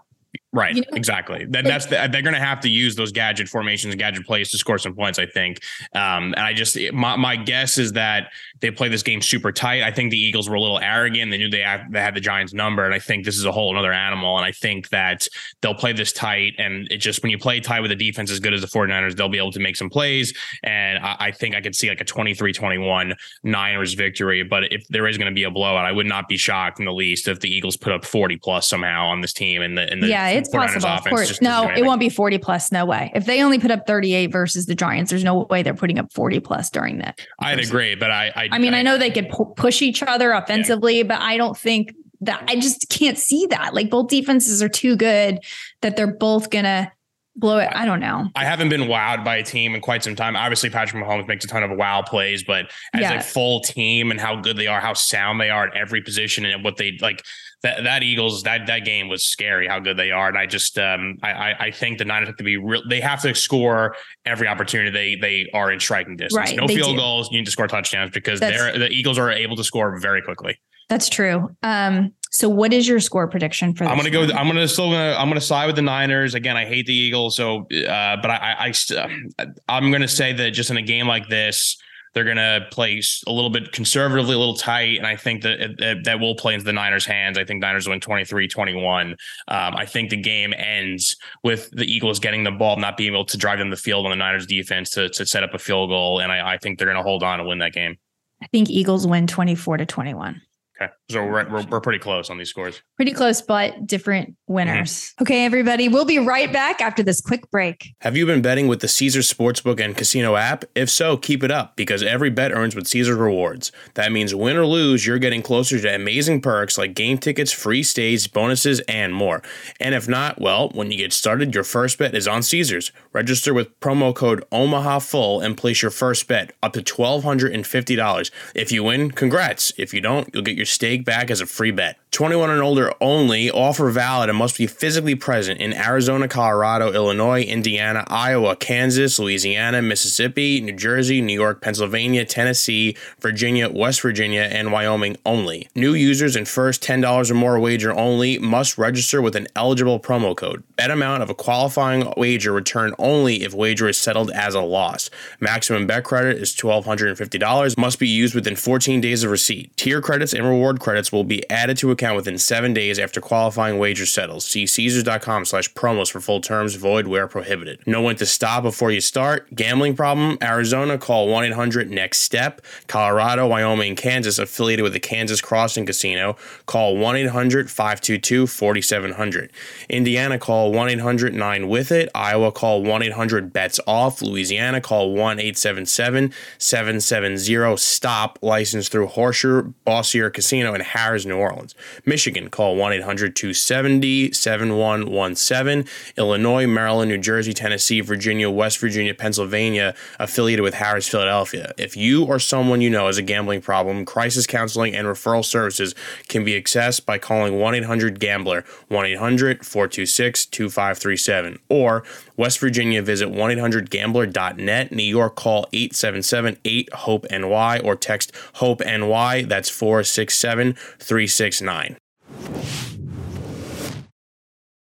Right. You know, exactly. That, that's the, they're going to have to use those gadget formations, gadget plays to score some points, I think. Um, and I just my, my guess is that they play this game super tight. I think the Eagles were a little arrogant. They knew they had, they had the Giants number. And I think this is a whole other animal. And I think that they'll play this tight. And it just when you play tight with a defense as good as the 49ers, they'll be able to make some plays. And I, I think I could see like a twenty-three twenty-one Niners victory. But if there is going to be a blowout, I would not be shocked in the least if the Eagles put up forty plus somehow on this team. And the, and the yeah, it's possible. Of course. No, it won't be forty plus. No way. If they only put up thirty-eight versus the Giants, there's no way they're putting up forty plus during that. I'd agree. But I, I, I mean, I, I know they could p- push each other offensively, yeah. but I don't think that I just can't see that. Like both defenses are too good that they're both going to blow it. I don't know. I haven't been wowed by a team in quite some time. Obviously, Patrick Mahomes makes a ton of wow plays, but as yes. a full team and how good they are, how sound they are at every position and what they like, that, that Eagles, that, that game was scary, how good they are. And I just, um, I, I, I think the Niners have to be real. They have to score every opportunity they, they are in striking distance. Right, no field do. goals. You need to score touchdowns because That's, they're, the Eagles are able to score very quickly. That's true. Um, So what is your score prediction for this? I'm going to go, I'm going to still, gonna, I'm going to side with the Niners. Again, I hate the Eagles. So, uh, but I, I, I'm going to say that just in a game like this, they're going to play a little bit conservatively, a little tight. And I think that that, that will play into the Niners' hands. I think Niners win twenty-three twenty-one. Um, I think the game ends with the Eagles getting the ball, not being able to drive them the field on the Niners' defense to, to set up a field goal. And I, I think they're going to hold on and win that game. I think Eagles win twenty-four to twenty-one. Okay, so we're, we're we're pretty close on these scores. Pretty close, but different winners. Mm-hmm. Okay, everybody, we'll be right back after this quick break. Have you been betting with the Caesars Sportsbook and Casino app? If so, keep it up because every bet earns with Caesars Rewards. That means win or lose, you're getting closer to amazing perks like game tickets, free stays, bonuses, and more. And if not, well, when you get started, your first bet is on Caesars. Register with promo code OMAHAFULL and place your first bet up to one thousand two hundred fifty dollars. If you win, congrats. If you don't, you'll get your stake back as a free bet. twenty-one and older only. Offer valid and must be physically present in Arizona, Colorado, Illinois, Indiana, Iowa, Kansas, Louisiana, Mississippi, New Jersey, New York, Pennsylvania, Tennessee, Virginia, West Virginia, and Wyoming only. New users and first ten dollars or more wager only must register with an eligible promo code. Bet amount of a qualifying wager return only if wager is settled as a loss. Maximum bet credit is one thousand two hundred fifty dollars. Must be used within fourteen days of receipt. Tier credits and reward credits will be added to account within seven days after qualifying wager settles. See Caesars.com slash promos for full terms, void where prohibited. Know when to stop before you start. Gambling problem? Arizona, call one eight hundred next step. Colorado, Wyoming, Kansas, affiliated with the Kansas Crossing Casino, call one eight hundred five two two four seven zero zero. Indiana, call one eight hundred nine with it. Iowa, call one eight hundred bets off. Louisiana, call one eight seven seven seven seven zero stop. Licensed through Horseshoe, Bossier Casino in Harris, New Orleans. Michigan, call one eight hundred two seven zero seven one one seven. Illinois, Maryland, New Jersey, Tennessee, Virginia, West Virginia, Pennsylvania, affiliated with Harris, Philadelphia. If you or someone you know has a gambling problem, crisis counseling and referral services can be accessed by calling one eight hundred gambler, one eight hundred four two six two five three seven. Or West Virginia, visit one eight hundred gambler dot net. New York, call eight seven seven eight hope N Y or text HOPE-NY. That's four six seven three six nine.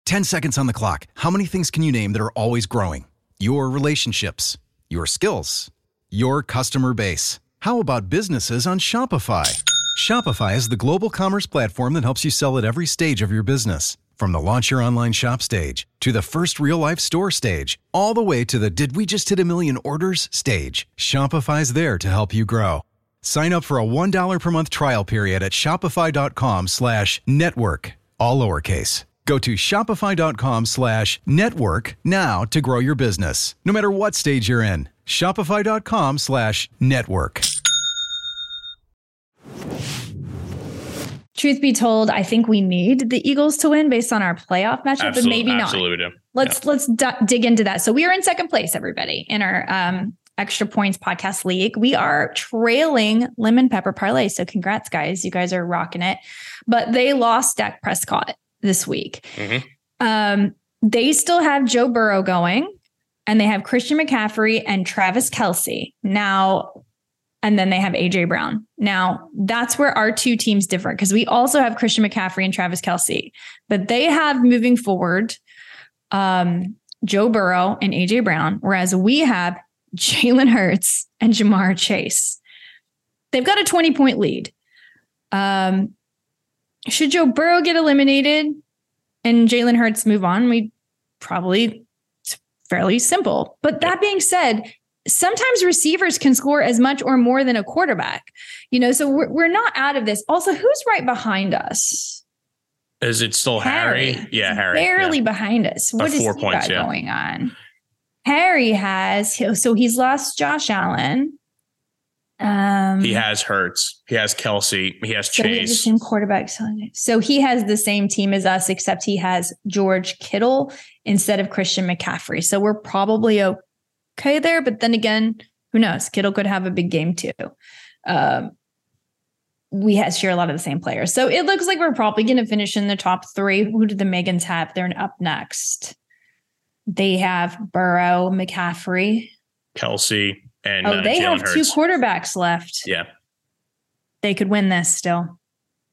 ten seconds on the clock. How many things can you name that are always growing? Your relationships, your skills, your customer base. How about businesses on Shopify? Shopify is the global commerce platform that helps you sell at every stage of your business. From the launch your online shop stage to the first real life store stage, all the way to the did we just hit a million orders stage. Shopify's there to help you grow. Sign up for a one dollar per month trial period at shopify.com slash network, all lowercase. Go to shopify.com slash network now to grow your business, no matter what stage you're in. Shopify.com slash network. Truth be told, I think we need the Eagles to win based on our playoff matchup, absolutely, but maybe not. Absolutely. Yeah. Let's, yeah. let's d- dig into that. So we are in second place, everybody, in our um, Extra Points Podcast League. We are trailing Lemon Pepper Parlay. So congrats, guys. You guys are rocking it. But they lost Dak Prescott this week. Mm-hmm. Um, they still have Joe Burrow going, and they have Christian McCaffrey and Travis Kelsey. Now, and then they have A J Brown. Now, that's where our two teams differ, because we also have Christian McCaffrey and Travis Kelsey. But they have, moving forward, um, Joe Burrow and A J Brown, whereas we have Jalen Hurts and Jamar Chase. They've got a twenty point lead. Um, should Joe Burrow get eliminated and Jalen Hurts move on? We probably, it's fairly simple. But that being said, sometimes receivers can score as much or more than a quarterback, you know, so we're, we're not out of this. Also, who's right behind us? Is it still Harry? Harry. Yeah, Harry. Barely yeah. behind us. What is he got yeah. going on? Harry has, so he's lost Josh Allen. Um, he has Hurts. He has Kelsey. He has Chase. So he has the same quarterback. So he has the same team as us, except he has George Kittle instead of Christian McCaffrey. So we're probably okay there. But then again, who knows? Kittle could have a big game too. Um, we have, share a lot of the same players. So it looks like we're probably going to finish in the top three. Who do the Megans have? They're up next. They have Burrow, McCaffrey, Kelsey. And, oh, uh, they Jalen have Hurts. Two quarterbacks left. Yeah. They could win this still.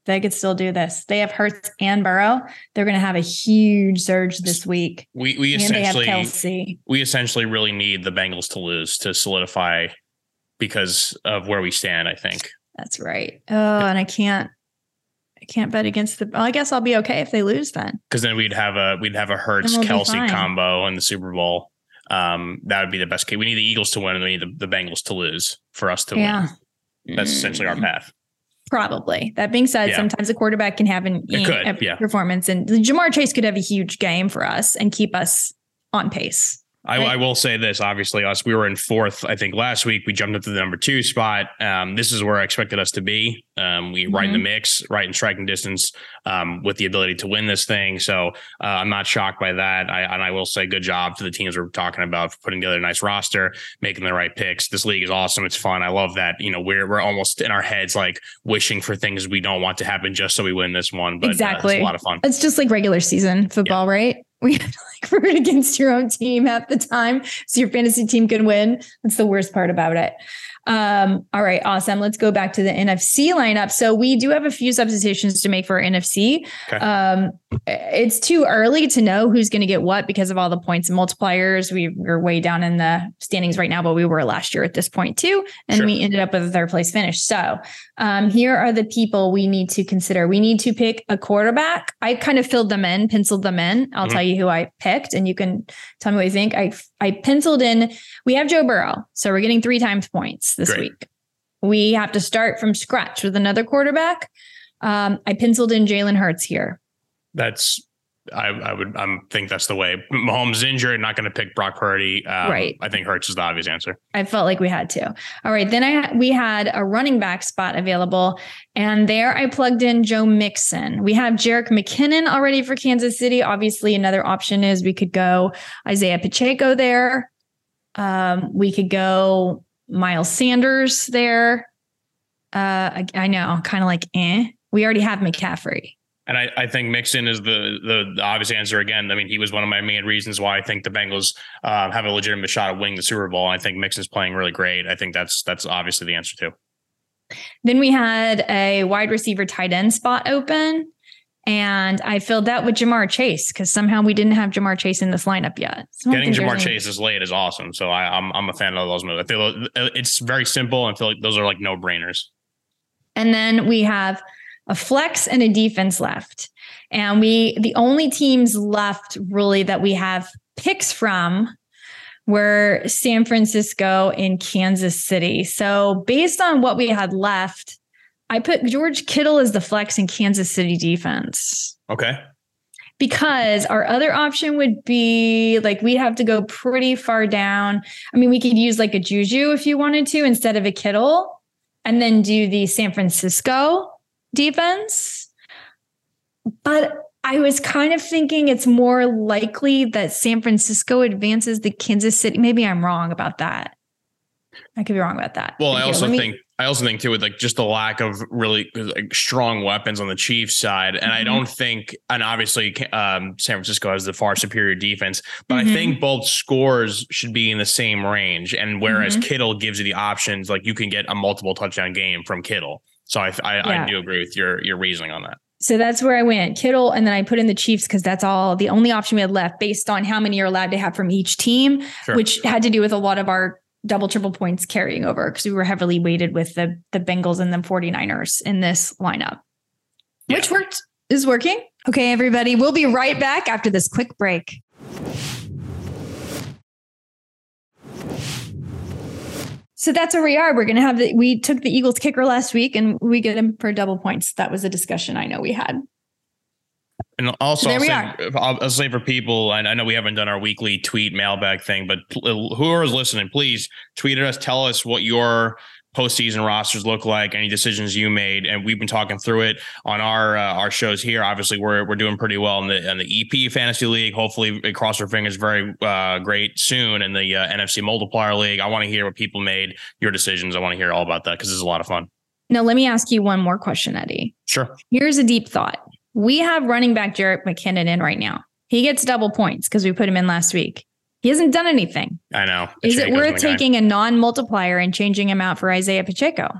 They could still do this. They have Hurts and Burrow. They're going to have a huge surge this week. We we and essentially they have Kelsey. We essentially really need the Bengals to lose to solidify because of where we stand, I think. That's right. Oh, yeah. And I can't I can't bet against the well, I guess I'll be okay if they lose then. Cuz then we'd have a we'd have a Hurts Kelsey combo in the Super Bowl. Um, that would be the best case. We need the Eagles to win and we need the, the Bengals to lose for us to yeah. win. That's mm. essentially our path. Probably. That being said, yeah. sometimes a quarterback can have an e- could, yeah. performance, and Jamar Chase could have a huge game for us and keep us on pace. Right? I, I will say this, obviously us, we were in fourth, I think last week we jumped up to the number two spot. Um, this is where I expected us to be. Um, we mm-hmm. right in the mix, right in striking distance, um, with the ability to win this thing. So uh, I'm not shocked by that. I, and I will say good job to the teams we're talking about for putting together a nice roster, making the right picks. This league is awesome. It's fun. I love that. You know, we're, we're almost in our heads, like wishing for things we don't want to happen just so we win this one. But exactly. uh, it's a lot of fun. It's just like regular season football, yeah. right? We have to like root against your own team half the time so your fantasy team can win. That's the worst part about it. Um, all right, awesome. Let's go back to the N F C lineup. So we do have a few substitutions to make for N F C. Okay. Um, it's too early to know who's going to get what because of all the points and multipliers. We we're way down in the standings right now, but we were last year at this point too. And sure. we ended up with a third place finish. So um, here are the people we need to consider. We need to pick a quarterback. I kind of filled them in, penciled them in. I'll mm-hmm. tell you who I picked and you can tell me what you think. I, I penciled in, we have Joe Burrow. So we're getting three times points. This Great. Week, we have to start from scratch with another quarterback. Um, I penciled in Jalen Hurts here. That's I, I would I think that's the way. Mahomes injured, not going to pick Brock Purdy. Um, right. I think Hurts is the obvious answer. I felt like we had to. All right, then I we had a running back spot available, and there I plugged in Joe Mixon. We have Jerick McKinnon already for Kansas City. Obviously, another option is we could go Isaiah Pacheco there. Um, we could go Miles Sanders there. Uh, I, I know, kind of like, eh. We already have McCaffrey. And I, I think Mixon is the, the the obvious answer again. I mean, he was one of my main reasons why I think the Bengals uh, have a legitimate shot at winning the Super Bowl. I think Mixon's playing really great. I think that's that's obviously the answer too. Then we had a wide receiver tight end spot open. And I filled that with Jamar Chase because somehow we didn't have Jamar Chase in this lineup yet. So Getting Jamar Chase as late is awesome. So I, I'm I'm a fan of those moves. I feel it's very simple and feel like those are like no brainers. And then we have a flex and a defense left, and we the only teams left really that we have picks from were San Francisco and Kansas City. So based on what we had left, I put George Kittle as the flex in Kansas City defense. Okay. Because our other option would be like, we'd have to go pretty far down. I mean, we could use like a Juju if you wanted to, instead of a Kittle, and then do the San Francisco defense. But I was kind of thinking it's more likely that San Francisco advances the Kansas City. Maybe I'm wrong about that. I could be wrong about that. Well, okay, I also me- think I also think, too, with like just the lack of really like strong weapons on the Chiefs side. And mm-hmm. I don't think, and obviously um, San Francisco has the far superior defense, but mm-hmm. I think both scores should be in the same range. And whereas mm-hmm. Kittle gives you the options, like you can get a multiple touchdown game from Kittle. So I I, yeah. I do agree with your your reasoning on that. So that's where I went, Kittle, and then I put in the Chiefs because that's all the only option we had left based on how many you're allowed to have from each team, sure. which had to do with a lot of our double, triple points carrying over because we were heavily weighted with the, the Bengals and the 49ers in this lineup, yeah. which worked is working. Okay, everybody, we'll be right back after this quick break. So that's where we are. We're going to have the, we took the Eagles kicker last week and we get him for double points. That was a discussion I know we had. And also, I'll say, I'll say for people, and I know we haven't done our weekly tweet mailbag thing, but whoever's listening, please tweet at us. Tell us what your postseason rosters look like, any decisions you made, and we've been talking through it on our uh, our shows here. Obviously, we're we're doing pretty well in the in the E P Fantasy League. Hopefully, we cross our fingers very uh, great soon in the uh, N F C Multiplier League. I want to hear what people made, your decisions. I want to hear all about that because it's a lot of fun. Now, let me ask you one more question, Eddie. Sure. Here's a deep thought. We have running back Jarrett McKinnon in right now. He gets double points because we put him in last week. He hasn't done anything. I know. Is it worth taking a non-multiplier and changing him out for Isaiah Pacheco?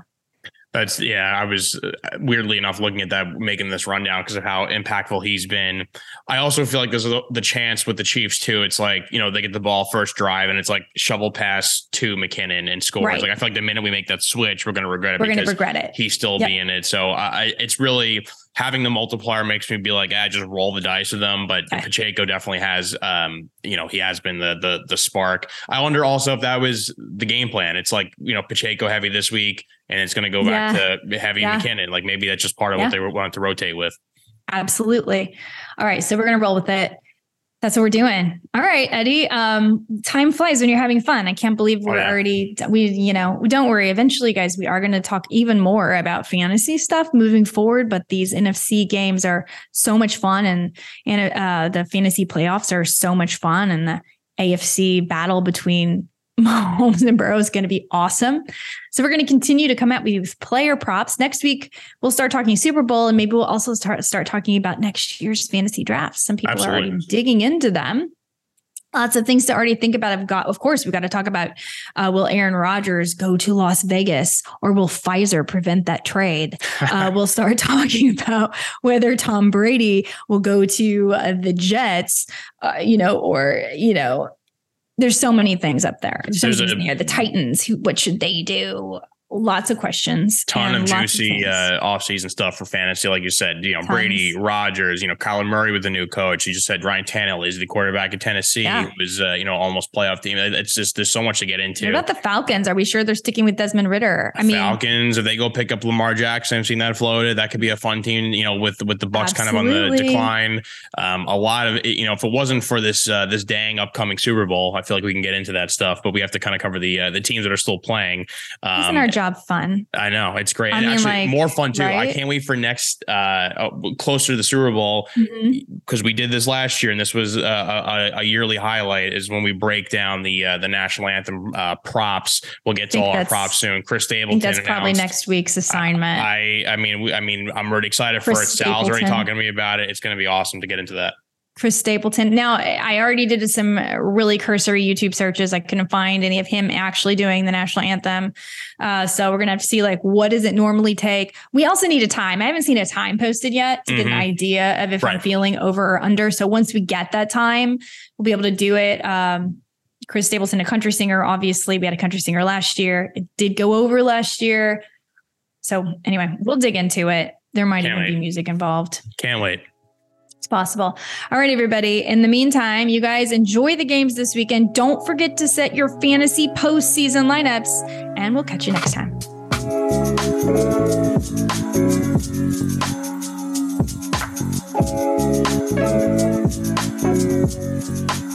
That's yeah. I was uh, weirdly enough looking at that, making this rundown because of how impactful he's been. I also feel like there's a, the chance with the Chiefs too. It's like, you know, they get the ball first drive and it's like shovel pass to McKinnon and scores. Right. Like, I feel like the minute we make that switch, we're going to regret it. We're going to regret it. He's still yep. being it. So I, it's really having the multiplier makes me be like, I ah, just roll the dice with them. But okay. Pacheco definitely has, um, you know, he has been the the the spark. I wonder also if that was the game plan. It's like, you know, Pacheco heavy this week. And it's going to go back yeah. to heavy yeah. McKinnon. Like, maybe that's just part of yeah. what they wanted to rotate with. Absolutely. All right. So we're going to roll with it. That's what we're doing. All right, Eddie. Um, time flies when you're having fun. I can't believe we're oh, yeah. already, we, you know, don't worry. Eventually, guys, we are going to talk even more about fantasy stuff moving forward. But these N F C games are so much fun. And, and uh, the fantasy playoffs are so much fun. And the A F C battle between Mahomes and Burrow is going to be awesome. So we're going to continue to come at you with player props. Next week, we'll start talking Super Bowl, and maybe we'll also start start talking about next year's fantasy drafts. Some people Absolutely. Are already digging into them. Lots of things to already think about. I've got, of course, we've got to talk about, uh, will Aaron Rodgers go to Las Vegas, or will Pfizer prevent that trade? Uh, we'll start talking about whether Tom Brady will go to uh, the Jets, uh, you know, or, you know, there's so many things up there. There's so many a, here. The Titans, who, what should they do? Lots of questions. Ton of juicy of uh, offseason stuff for fantasy. Like you said, you know, Tons. Brady, Rodgers, you know, Kyler Murray with the new coach. You just said Ryan Tannehill is the quarterback of Tennessee. Yeah. It was, uh, you know, almost playoff team. It's just, there's so much to get into. What about the Falcons? Are we sure they're sticking with Desmond Ridder? I mean, Falcons, if they go pick up Lamar Jackson, I've seen that floated. That could be a fun team, you know, with, with the Bucs absolutely. Kind of on the decline. Um, a lot of, you know, if it wasn't for this, uh, this dang upcoming Super Bowl, I feel like we can get into that stuff, but we have to kind of cover the, uh, the teams that are still playing. Um, job fun. I know, it's great. I mean, and actually like, more fun too. Right? I can't wait for next uh closer to the Super Bowl because mm-hmm. we did this last year, and this was uh, a, a yearly highlight is when we break down the uh, the national anthem uh, props. We'll get to all our props soon. Chris Stapleton. I think that's announced, probably next week's assignment. I I, I mean we, I mean I'm really excited Chris for it. Stapleton. Sal's already talking to me about it. It's going to be awesome to get into that. Chris Stapleton. Now, I already did some really cursory YouTube searches. I couldn't find any of him actually doing the national anthem. Uh, so we're going to have to see, like, what does it normally take? We also need a time. I haven't seen a time posted yet to mm-hmm. get an idea of if right. I'm feeling over or under. So once we get that time, we'll be able to do it. Um, Chris Stapleton, a country singer, obviously. We had a country singer last year. It did go over last year. So anyway, we'll dig into it. There might Can't even wait. Be music involved. Can't wait. Possible. All right, everybody. In the meantime, you guys enjoy the games this weekend. Don't forget to set your fantasy postseason lineups, and we'll catch you next time.